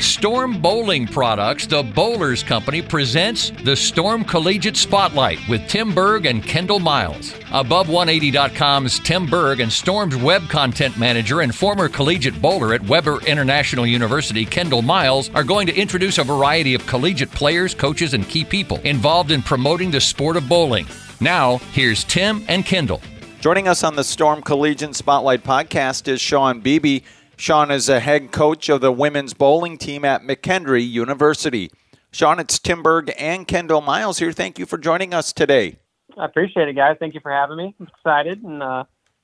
Storm Bowling Products, the Bowlers Company, presents the Storm Collegiate Spotlight with Tim Berg and Kendall Miles. Above180.com's Tim Berg and Storm's web content manager and former collegiate bowler at Weber International University, Kendall Miles, are going to introduce a variety of collegiate players, coaches, and key people involved in promoting the sport of bowling. Now, here's Tim and Kendall. Joining us on the Storm Collegiate Spotlight Podcast is Shawn Bibee. Shawn is a head coach of the women's bowling team at McKendree University. Shawn, it's Tim Berg and Kendall Miles here. Thank you for joining us today. I appreciate it, guys. Thank you for having me. I'm excited, and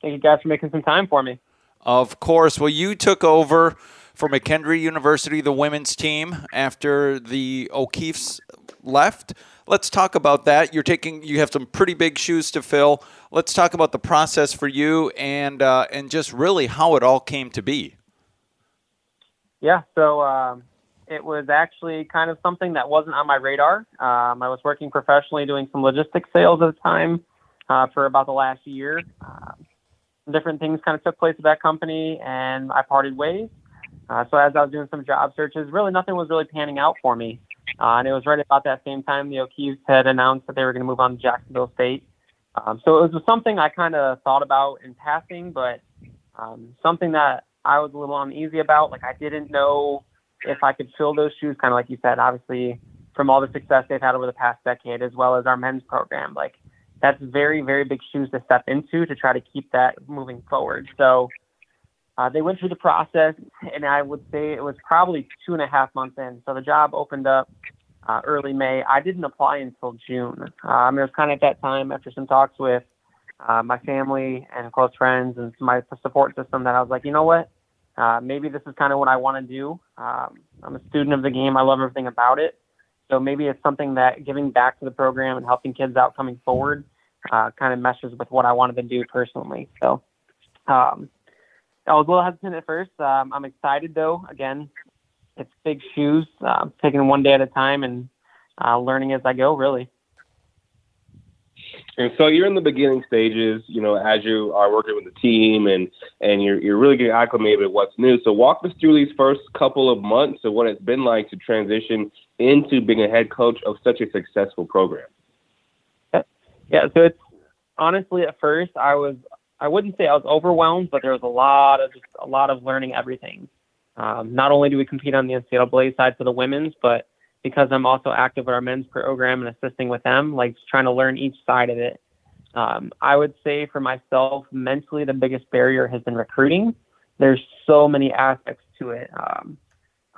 thank you guys for making some time for me. Of course. Well, you took over for McKendree University, the women's team, after the O'Keefes left. Let's talk about that. You have some pretty big shoes to fill. Let's talk about the process for you and just really how it all came to be. Yeah, so it was actually kind of something that wasn't on my radar. I was working professionally doing some logistics sales at the time for about the last year. Different things kind of took place at that company, and I parted ways. So as I was doing some job searches, really nothing was really panning out for me. And it was right about that same time the O'Keefes had announced that they were going to move on to Jacksonville State. So it was something I kind of thought about in passing, but something that I was a little uneasy about. Like, I didn't know if I could fill those shoes, kind of like you said, obviously, from all the success they've had over the past decade, as well as our men's program. Like, that's very, very big shoes to step into to try to keep that moving forward. So they went through the process, and I would say it was probably 2.5 months in. So the job opened up early May. I didn't apply until June. It was kind of at that time, after some talks with my family and close friends and my support system, that I was like, you know what? Maybe this is kind of what I want to do. I'm a student of the game. I love everything about it. So maybe it's something that giving back to the program and helping kids out coming forward kind of meshes with what I wanted to do personally. So I was a little hesitant at first. I'm excited, though. Again, it's big shoes, taking one day at a time and learning as I go, really. And so you're in the beginning stages, you know, as you are working with the team and you're really getting acclimated with what's new. So walk us through these first couple of months of what it's been like to transition into being a head coach of such a successful program. Yeah, so it's honestly at first I wouldn't say I was overwhelmed, but there was a lot of learning everything. Not only do we compete on the NCAA side for the women's, but because I'm also active with our men's program and assisting with them, like trying to learn each side of it. I would say for myself, mentally, the biggest barrier has been recruiting. There's so many aspects to it.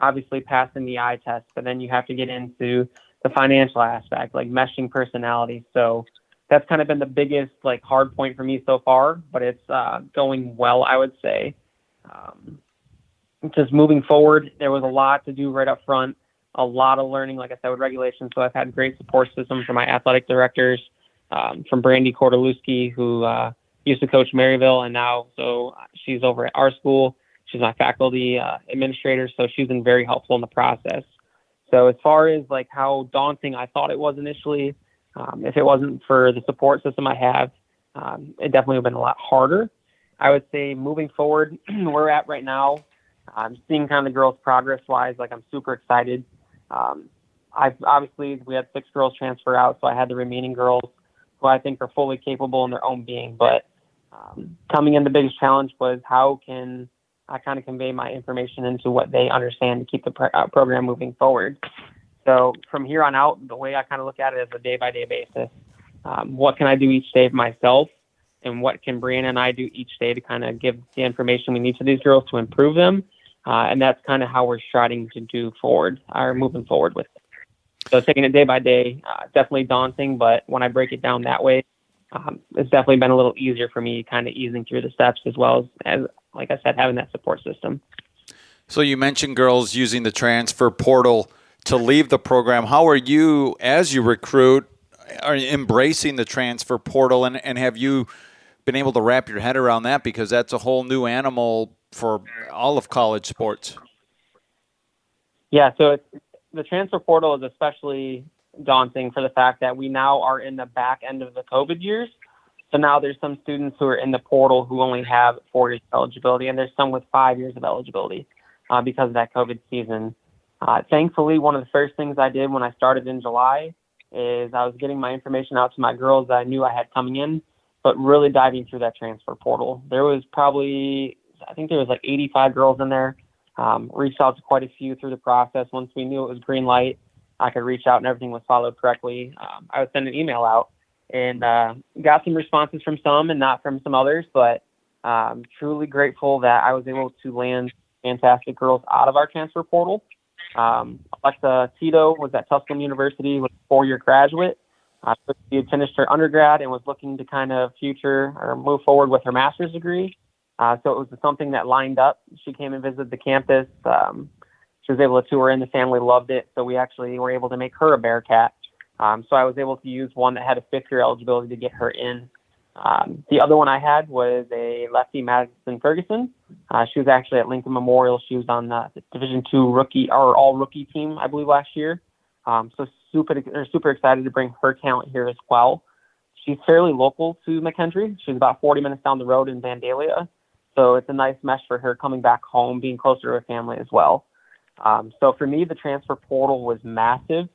Obviously passing the eye test, but then you have to get into the financial aspect, like meshing personality. So that's kind of been the biggest like hard point for me so far, but it's going well, I would say. Just moving forward, there was a lot to do right up front, a lot of learning, like I said, with regulations. So I've had great support system from my athletic directors, from Brandy Kordalewski, who used to coach Maryville, and now so she's over at our school. She's my faculty administrator, so she's been very helpful in the process. So as far as like how daunting I thought it was initially, if it wasn't for the support system I have, it definitely would have been a lot harder. I would say moving forward, where we're at right now, I'm seeing kind of the girls progress-wise. Like, I'm super excited. Obviously, we had 6 girls transfer out, so I had the remaining girls who I think are fully capable in their own being. But coming in, the biggest challenge was how can I kind of convey my information into what they understand to keep the program moving forward. So from here on out, the way I kind of look at it is a day-by-day basis. What can I do each day for myself? And what can Breanna and I do each day to kind of give the information we need to these girls to improve them? And that's kind of how we're starting to do forward, or moving forward with it. So taking it day by day, definitely daunting, but when I break it down that way, it's definitely been a little easier for me kind of easing through the steps as well as, like I said, having that support system. So you mentioned girls using the transfer portal to leave the program. How are you, as you recruit, are embracing the transfer portal, and have you been able to wrap your head around that? Because that's a whole new animal for all of college sports. Yeah, so the transfer portal is especially daunting for the fact that we now are in the back end of the COVID years. So now there's some students who are in the portal who only have 4 years of eligibility, and there's some with 5 years of eligibility because of that COVID season. Thankfully, one of the first things I did when I started in July is I was getting my information out to my girls that I knew I had coming in, but really diving through that transfer portal. There was probably, I think there was like 85 girls in there. Reached out to quite a few through the process. Once we knew it was green light, I could reach out and everything was followed correctly. I would send an email out and got some responses from some and not from some others, but I'm truly grateful that I was able to land fantastic girls out of our transfer portal. Alexa Tito was at Tusculum University, was a four-year graduate. She had finished her undergrad and was looking to kind of future or move forward with her master's degree. So it was something that lined up. She came and visited the campus. She was able to tour in. The family loved it. So we actually were able to make her a Bearcat. So I was able to use one that had a fifth-year eligibility to get her in. The other one I had was a lefty, Madison Ferguson. She was actually at Lincoln Memorial. She was on the Division II rookie or all-rookie team, I believe, last year. So super excited to bring her talent here as well. She's fairly local to McKendree. She's about 40 minutes down the road in Vandalia. So it's a nice mesh for her coming back home, being closer to her family as well. So for me, the transfer portal was massive.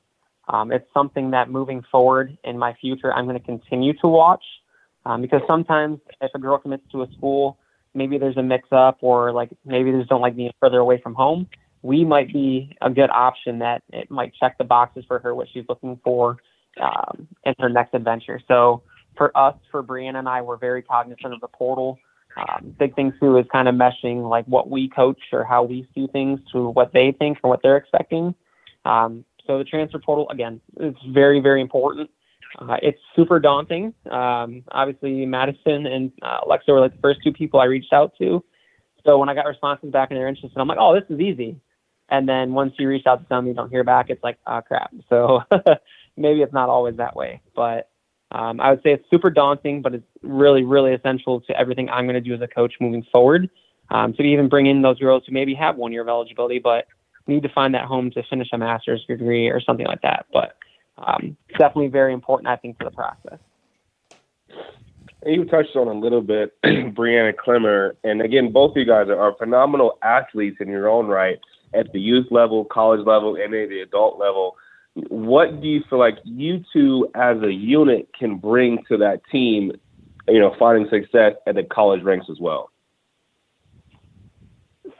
It's something that moving forward in my future, I'm going to continue to watch. Because sometimes if a girl commits to a school, maybe there's a mix-up or like maybe they just don't like being further away from home. We might be a good option that it might check the boxes for her, what she's looking for in her next adventure. So for us, for Breanna and I, we're very cognizant of the portal. Big thing too is kind of meshing like what we coach or how we see things to what they think or what they're expecting. So the transfer portal, again, it's very, very important. It's super daunting. Obviously, Madison and Alexa were like the first two people I reached out to. So when I got responses back and they're interested, I'm like, oh, this is easy. And then once you reach out to them, you don't hear back. It's like, oh, crap. So maybe it's not always that way. But I would say it's super daunting, but it's really, really essential to everything I'm going to do as a coach moving forward, to even bring in those girls who maybe have 1 year of eligibility, but need to find that home to finish a master's degree or something like that. But definitely very important, I think, for the process. And you touched on a little bit, Breanna Clemmer, and again, both of you guys are phenomenal athletes in your own right at the youth level, college level, and at the adult level. What do you feel like you two as a unit can bring to that team, you know, finding success at the college ranks as well?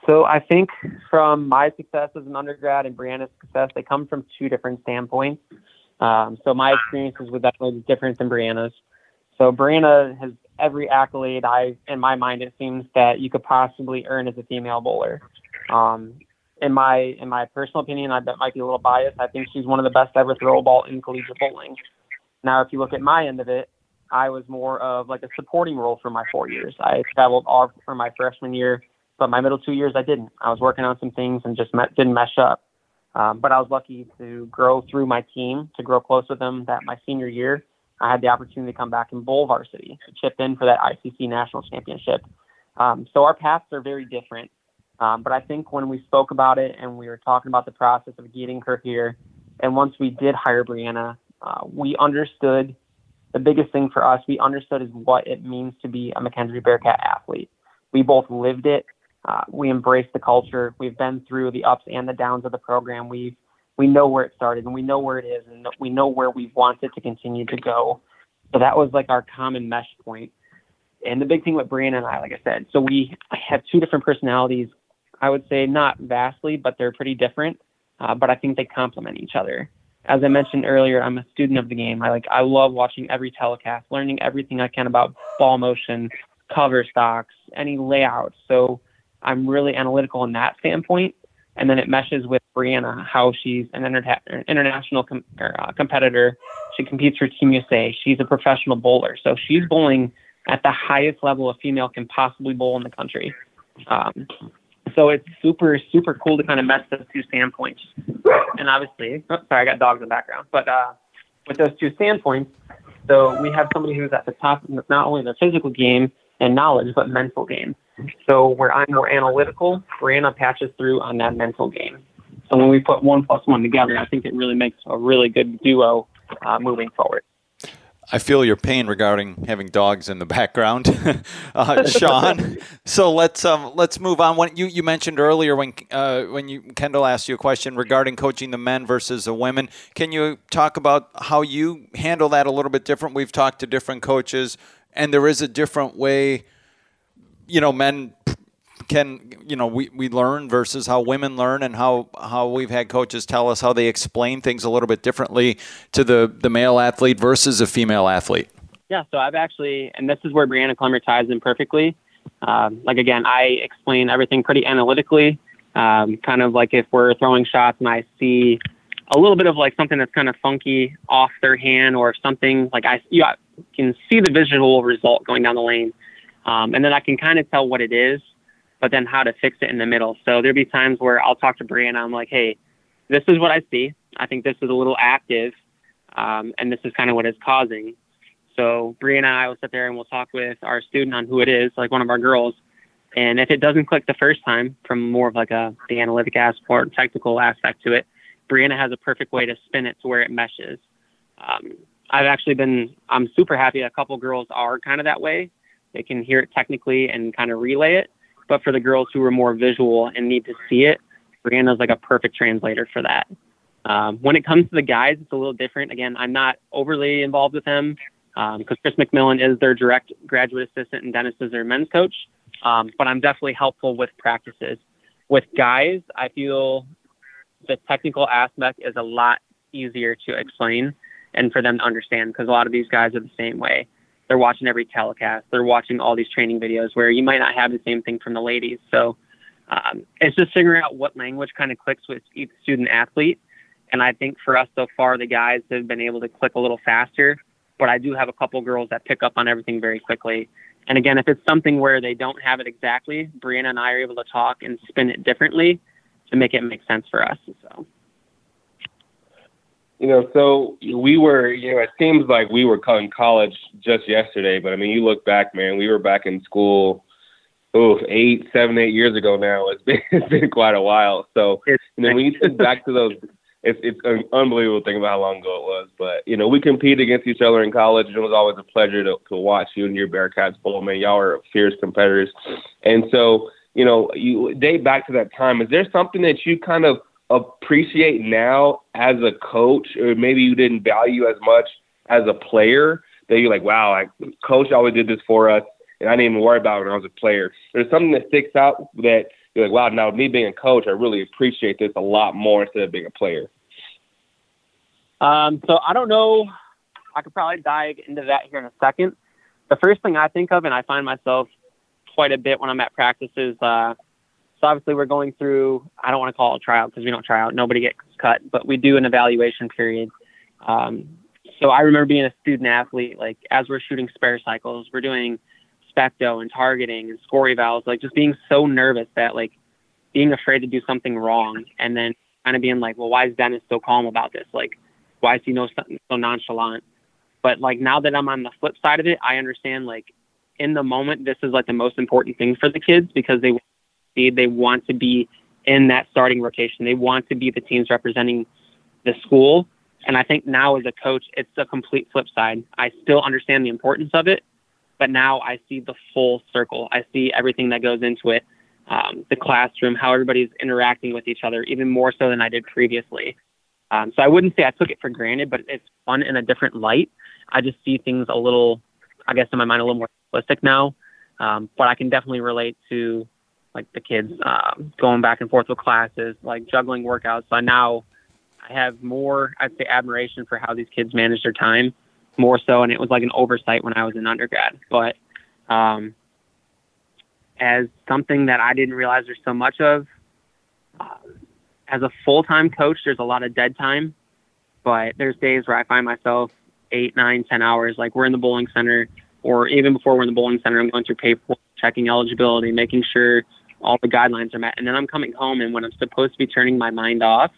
So I think from my success as an undergrad and Breanna's success, they come from two different standpoints. So my experiences would definitely be different than Breanna's. So Breanna has every accolade in my mind, it seems, that you could possibly earn as a female bowler. In my personal opinion, I bet might be a little biased. I think she's one of the best ever throw a ball in collegiate bowling. Now, if you look at my end of it, I was more of like a supporting role for my 4 years. I traveled all for my freshman year, but my middle 2 years, I didn't. I was working on some things and just didn't mesh up. But I was lucky to grow through my team, to grow close with them. That my senior year, I had the opportunity to come back and bowl varsity, to chip in for that ICC national championship. So our paths are very different. But I think when we spoke about it and we were talking about the process of getting her here, and once we did hire Breanna, we understood the biggest thing for us, we understood is what it means to be a McKendree Bearcat athlete. We both lived it. We embrace the culture. We've been through the ups and the downs of the program. We know where it started and we know where it is and we know where we want it to continue to go. So that was like our common mesh point. And the big thing with Brian and I, like I said, so we have two different personalities. I would say not vastly, but they're pretty different. But I think they complement each other. As I mentioned earlier, I'm a student of the game. I love watching every telecast, learning everything I can about ball motion, cover stocks, any layouts. So I'm really analytical in that standpoint. And then it meshes with Breanna, how she's an international competitor. She competes for Team USA. She's a professional bowler. So she's bowling at the highest level a female can possibly bowl in the country. So it's super, super cool to kind of mesh those two standpoints. And obviously, I got dogs in the background. But with those two standpoints, so we have somebody who's at the top, not only in the physical game and knowledge, but mental game. So where I'm more analytical, Breanna patches through on that mental game. So when we put 1 plus 1 together, I think it really makes a really good duo moving forward. I feel your pain regarding having dogs in the background, Shawn. So let's move on. When you mentioned earlier when Kendall asked you a question regarding coaching the men versus the women, can you talk about how you handle that a little bit different? We've talked to different coaches, and there is a different way. You know, men can, you know, we learn versus how women learn, and how we've had coaches tell us how they explain things a little bit differently to the male athlete versus a female athlete. Yeah, so I've actually, and this is where Breanna Clemmer ties in perfectly. Like, again, I explain everything pretty analytically, kind of like if we're throwing shots and I see a little bit of like something that's kind of funky off their hand, or something like you can see the visual result going down the lane. And then I can kind of tell what it is, but then how to fix it in the middle. So there'll be times where I'll talk to Brian, I'm like, hey, this is what I see. I think this is a little active, and this is kind of what it's causing. So Brian and I will sit there and we'll talk with our student on who it is, like one of our girls. And if it doesn't click the first time, from more of like the analytic aspect, technical aspect to it, Brianna has a perfect way to spin it to where it meshes. I'm super happy a couple girls are kind of that way. They can hear it technically and kind of relay it. But for the girls who are more visual and need to see it, Brianna's like a perfect translator for that. When it comes to the guys, it's a little different. Again, I'm not overly involved with them because Chris McMillan is their direct graduate assistant and Dennis is their men's coach. But I'm definitely helpful with practices. With guys, I feel the technical aspect is a lot easier to explain and for them to understand, because a lot of these guys are the same way. They're watching every telecast. They're watching all these training videos where you might not have the same thing from the ladies. So it's just figuring out what language kind of clicks with each student athlete. And I think for us so far, the guys have been able to click a little faster, but I do have a couple girls that pick up on everything very quickly. And again, if it's something where they don't have it exactly, Brianna and I are able to talk and spin it differently to make it make sense for us. So. You know, so we were, you know, it seems like we were in college just yesterday, but I mean, you look back, man, we were back in school, 8 years ago now. It's been quite a while. So, you know, when you think back to those, it's an unbelievable thing about how long ago it was. But, you know, we competed against each other in college, and it was always a pleasure to watch you and your Bearcats Bowl, man. Y'all are fierce competitors. And so, you know, you date back to that time. Is there something that you kind of appreciate now as a coach, or maybe you didn't value as much as a player, that you're like, wow, coach always did this for us and I didn't even worry about it when I was a player? There's something that sticks out that you're like, wow, now me being a coach, I really appreciate this a lot more instead of being a player. So I don't know. I could probably dive into that here in a second. The first thing I think of, and I find myself quite a bit when I'm at practices, so obviously we're going through, I don't want to call it a tryout because we don't try out. Nobody gets cut, but we do an evaluation period. So I remember being a student athlete, like as we're shooting spare cycles, we're doing specto and targeting and score evals, like just being so nervous that like being afraid to do something wrong. And then kind of being like, well, why is Dennis so calm about this? Like, why is he so nonchalant? But like now that I'm on the flip side of it, I understand like in the moment, this is like the most important thing for the kids, because they want to be in that starting rotation. They want to be the teams representing the school. And I think now as a coach, it's a complete flip side. I still understand the importance of it, but now I see the full circle. I see everything that goes into it, the classroom, how everybody's interacting with each other, even more so than I did previously. So I wouldn't say I took it for granted, but it's fun in a different light. I just see things a little, I guess in my mind, a little more simplistic now, but I can definitely relate to like the kids going back and forth with classes, like juggling workouts. So now I have more, I'd say, admiration for how these kids manage their time more so. And it was like an oversight when I was an undergrad. But as something that I didn't realize there's so much of, as a full-time coach, there's a lot of dead time. But there's days where I find myself 8, 9, 10 hours, like we're in the bowling center, or even before we're in the bowling center, I'm going through paperwork, checking eligibility, making sure all the guidelines are met. And then I'm coming home, and when I'm supposed to be turning my mind off,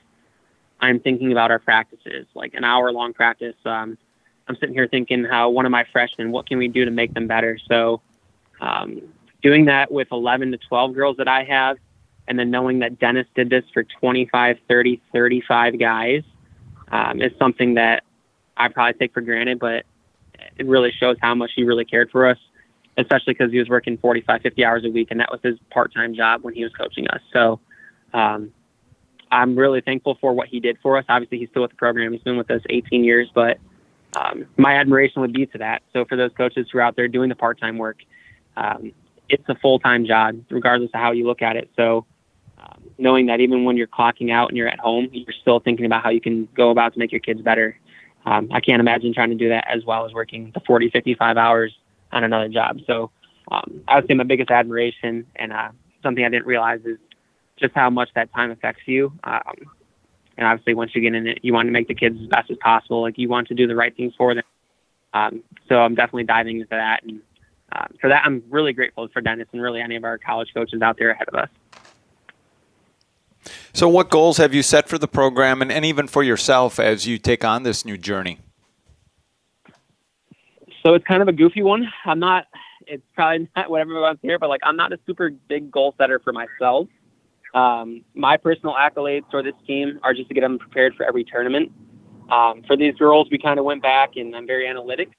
I'm thinking about our practices, like an hour-long practice. I'm sitting here thinking how one of my freshmen, what can we do to make them better? So doing that with 11 to 12 girls that I have, and then knowing that Dennis did this for 25, 30, 35 guys is something that I probably take for granted, but it really shows how much he really cared for us, especially because he was working 45, 50 hours a week, and that was his part-time job when he was coaching us. So I'm really thankful for what he did for us. Obviously, he's still with the program. He's been with us 18 years, but my admiration would be to that. So for those coaches who are out there doing the part-time work, it's a full-time job, regardless of how you look at it. So knowing that even when you're clocking out and you're at home, you're still thinking about how you can go about to make your kids better. I can't imagine trying to do that as well as working the 40, 55 hours on another job. So I would say my biggest admiration, and something I didn't realize, is just how much that time affects you. And obviously once you get in it, you want to make the kids as best as possible. Like, you want to do the right things for them. So I'm definitely diving into that. And for that, I'm really grateful for Dennis and really any of our college coaches out there ahead of us. So what goals have you set for the program and even for yourself as you take on this new journey? So it's kind of a goofy one. It's probably not what everyone wants to hear, but like, I'm not a super big goal setter for myself. My personal accolades for this team are just to get them prepared for every tournament. For these girls, we kind of went back, and I'm very analytic.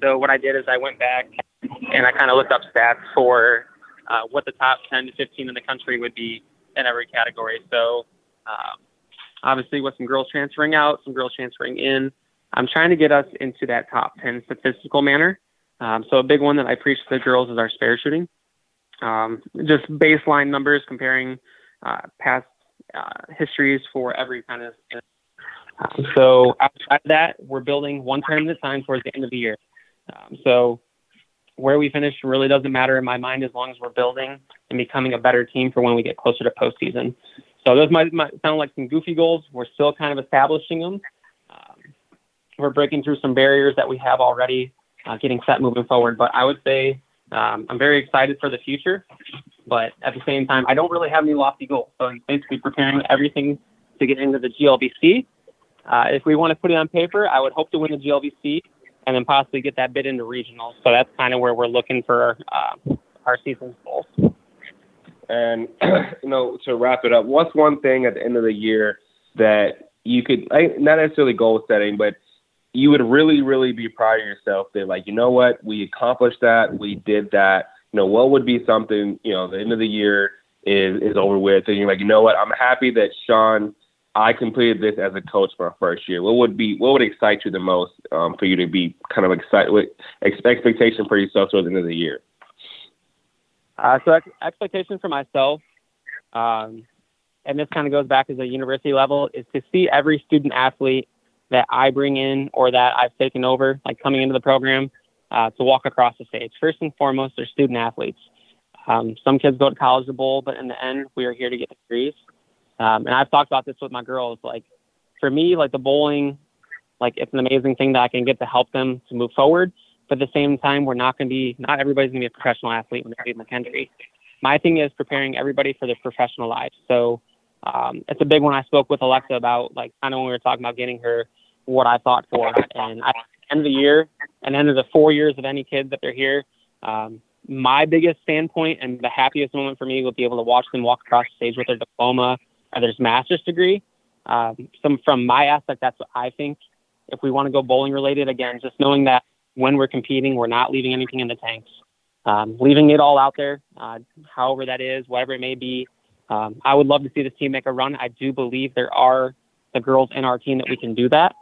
So what I did is I went back and I kind of looked up stats for what the top 10 to 15 in the country would be in every category. So obviously with some girls transferring out, some girls transferring in, I'm trying to get us into that top 10 statistical manner. So a big one that I preach to the girls is our spare shooting. Just baseline numbers comparing past histories for every kind of thing. So outside of that, we're building one tournament at a time towards the end of the year. So where we finish really doesn't matter in my mind, as long as we're building and becoming a better team for when we get closer to postseason. So those might sound like some goofy goals. We're still kind of establishing them. We're breaking through some barriers that we have already, getting set moving forward. But I would say I'm very excited for the future. But at the same time, I don't really have any lofty goals. So I'm basically preparing everything to get into the GLVC. If we want to put it on paper, I would hope to win the GLVC and then possibly get that bid into regionals. So that's kind of where we're looking for our season's goals. And, you know, to wrap it up, what's one thing at the end of the year that you could, not necessarily goal setting, but you would really, really be proud of yourself? They're like, you know what, we accomplished that, we did that. You know, what would be something, you know, the end of the year is over with, and you're like, you know what, I'm happy that Shawn, I completed this as a coach for my first year. What would excite you the most for you to be kind of excited with expectation for yourself towards the end of the year? So expectation for myself, and this kind of goes back to the university level, is to see every student athlete that I bring in or that I've taken over, like coming into the program, to walk across the stage. First and foremost, they're student athletes. Some kids go to college to bowl, but in the end, we are here to get degrees. And I've talked about this with my girls. Like, for me, like the bowling, like it's an amazing thing that I can get to help them to move forward. But at the same time, not everybody's going to be a professional athlete when they leave McKendree. My thing is preparing everybody for their professional lives. So it's a big one. I spoke with Alexa about, like, kind of when we were talking about getting her what I thought for. And at the end of the year and end of the 4 years of any kid that they're here, my biggest standpoint and the happiest moment for me will be able to watch them walk across the stage with their diploma or their master's degree. From my aspect, that's what I think. If we want to go bowling related, again, just knowing that when we're competing, we're not leaving anything in the tanks. Leaving it all out there, however that is, whatever it may be. I would love to see this team make a run. I do believe there are the girls in our team that we can do that.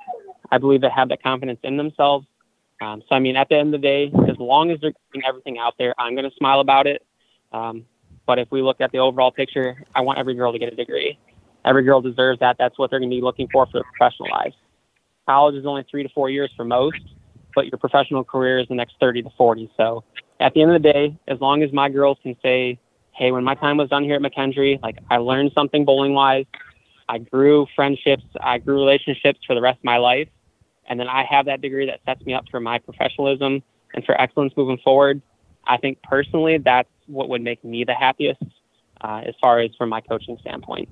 I believe they have that confidence in themselves. So, I mean, at the end of the day, as long as they're getting everything out there, I'm going to smile about it. But if we look at the overall picture, I want every girl to get a degree. Every girl deserves that. That's what they're going to be looking for their professional lives. College is only 3 to 4 years for most, but your professional career is the next 30 to 40. So at the end of the day, as long as my girls can say, hey, when my time was done here at McKendree, like, I learned something bowling-wise, I grew friendships, I grew relationships for the rest of my life, and then I have that degree that sets me up for my professionalism and for excellence moving forward, I think personally that's what would make me the happiest as far as from my coaching standpoint.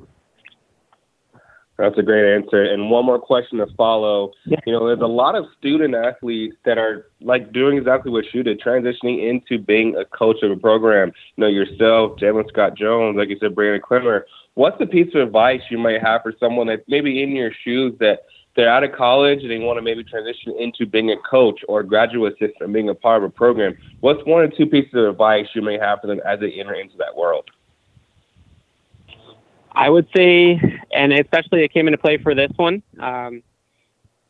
That's a great answer. And one more question to follow. Yeah. You know, there's a lot of student athletes that are like doing exactly what you did, transitioning into being a coach of a program. You know, yourself, Jalen Scott Jones, like you said, Breanna Clemmer. What's the piece of advice you might have for someone that's maybe in your shoes that they're out of college and they want to maybe transition into being a coach or a graduate assistant or being a part of a program, what's one or two pieces of advice you may have for them as they enter into that world? I would say, and especially it came into play for this one,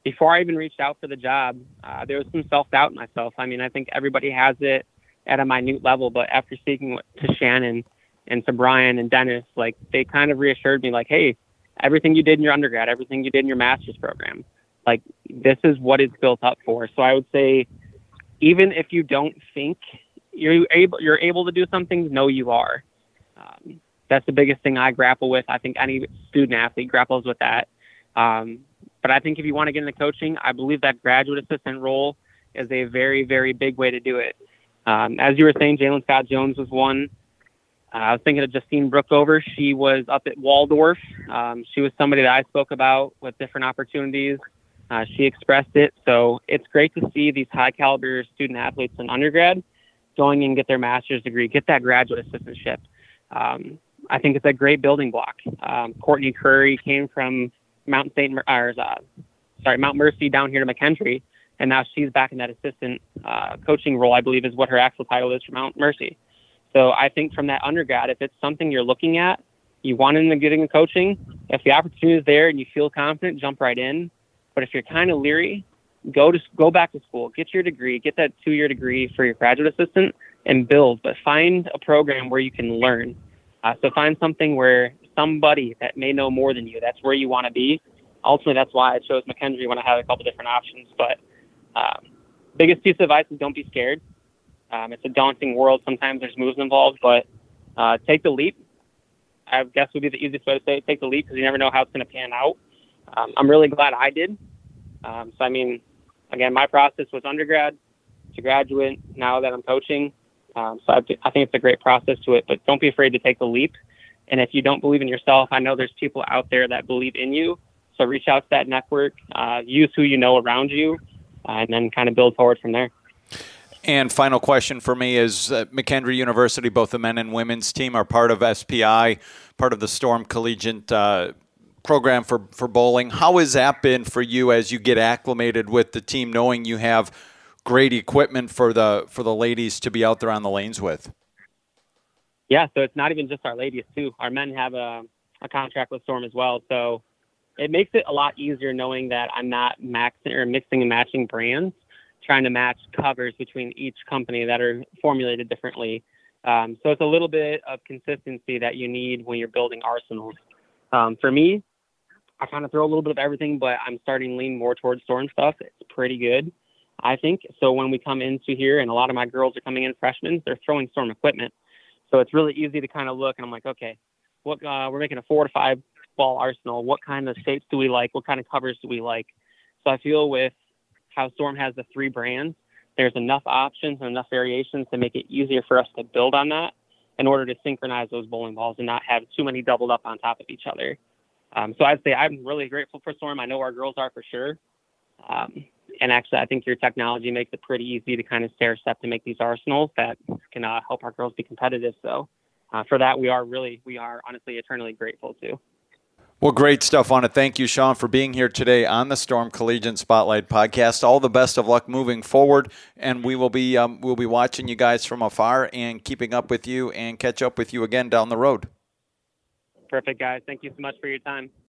before I even reached out for the job, there was some self-doubt in myself. I mean, I think everybody has it at a minute level, but after speaking to Shannon and to Brian and Dennis, like, they kind of reassured me, like, hey, everything you did in your undergrad, everything you did in your master's program, like, this is what it's built up for. So I would say, even if you don't think you're able to do something, know you are. That's the biggest thing I grapple with. I think any student athlete grapples with that. But I think if you want to get into coaching, I believe that graduate assistant role is a very, very big way to do it. As you were saying, Jalen Scott Jones was one. I was thinking of Justine Brookover. She was up at Waldorf. She was somebody that I spoke about with different opportunities. She expressed it. So it's great to see these high caliber student athletes in undergrad going and get their master's degree, get that graduate assistantship. I think it's a great building block. Courtney Curry came from Mount Mercy down here to McKendree, and now she's back in that assistant coaching role, I believe is what her actual title is, for Mount Mercy. So I think from that undergrad, if it's something you're looking at, you want to get into coaching, if the opportunity is there and you feel confident, jump right in. But if you're kind of leery, go back to school, get your degree, get that 2-year degree for your graduate assistant and build, but find a program where you can learn. So find something where somebody that may know more than you, that's where you want to be. Ultimately, that's why I chose McKendree when I had a couple different options. But biggest piece of advice is don't be scared. It's a daunting world. Sometimes there's moves involved, but take the leap. I guess would be the easiest way to say it. Take the leap, because you never know how it's going to pan out. I'm really glad I did. So, I mean, again, my process was undergrad to graduate, now that I'm coaching. So I think it's a great process to it, but don't be afraid to take the leap. And if you don't believe in yourself, I know there's people out there that believe in you. So reach out to that network, use who you know around you, and then kind of build forward from there. And final question for me is, McKendree University, both the men and women's team are part of SPI, part of the Storm Collegiate program for bowling. How has that been for you as you get acclimated with the team, knowing you have great equipment for the ladies to be out there on the lanes with? Yeah, so it's not even just our ladies too. Our men have a contract with Storm as well, so it makes it a lot easier knowing that I'm not maxing or mixing and matching brands, trying to match covers between each company that are formulated differently. So it's a little bit of consistency that you need when you're building arsenals. For me, I kind of throw a little bit of everything, but I'm starting to lean more towards Storm stuff. It's pretty good, I think. So when we come into here, and a lot of my girls are coming in freshmen, they're throwing Storm equipment. So it's really easy to kind of look, and I'm like, okay, what we're making a 4 to 5 ball arsenal. What kind of shapes do we like? What kind of covers do we like? So I feel with how Storm has the 3 brands, there's enough options and enough variations to make it easier for us to build on that in order to synchronize those bowling balls and not have too many doubled up on top of each other. So I'd say I'm really grateful for Storm. I know our girls are for sure. And actually, I think your technology makes it pretty easy to kind of stair-step to make these arsenals that can help our girls be competitive. So for that, we are honestly eternally grateful too. Well, great stuff on it. Thank you, Shawn, for being here today on the Storm Collegiate Spotlight Podcast. All the best of luck moving forward, and we will be we'll be watching you guys from afar and keeping up with you and catch up with you again down the road. Perfect, guys. Thank you so much for your time.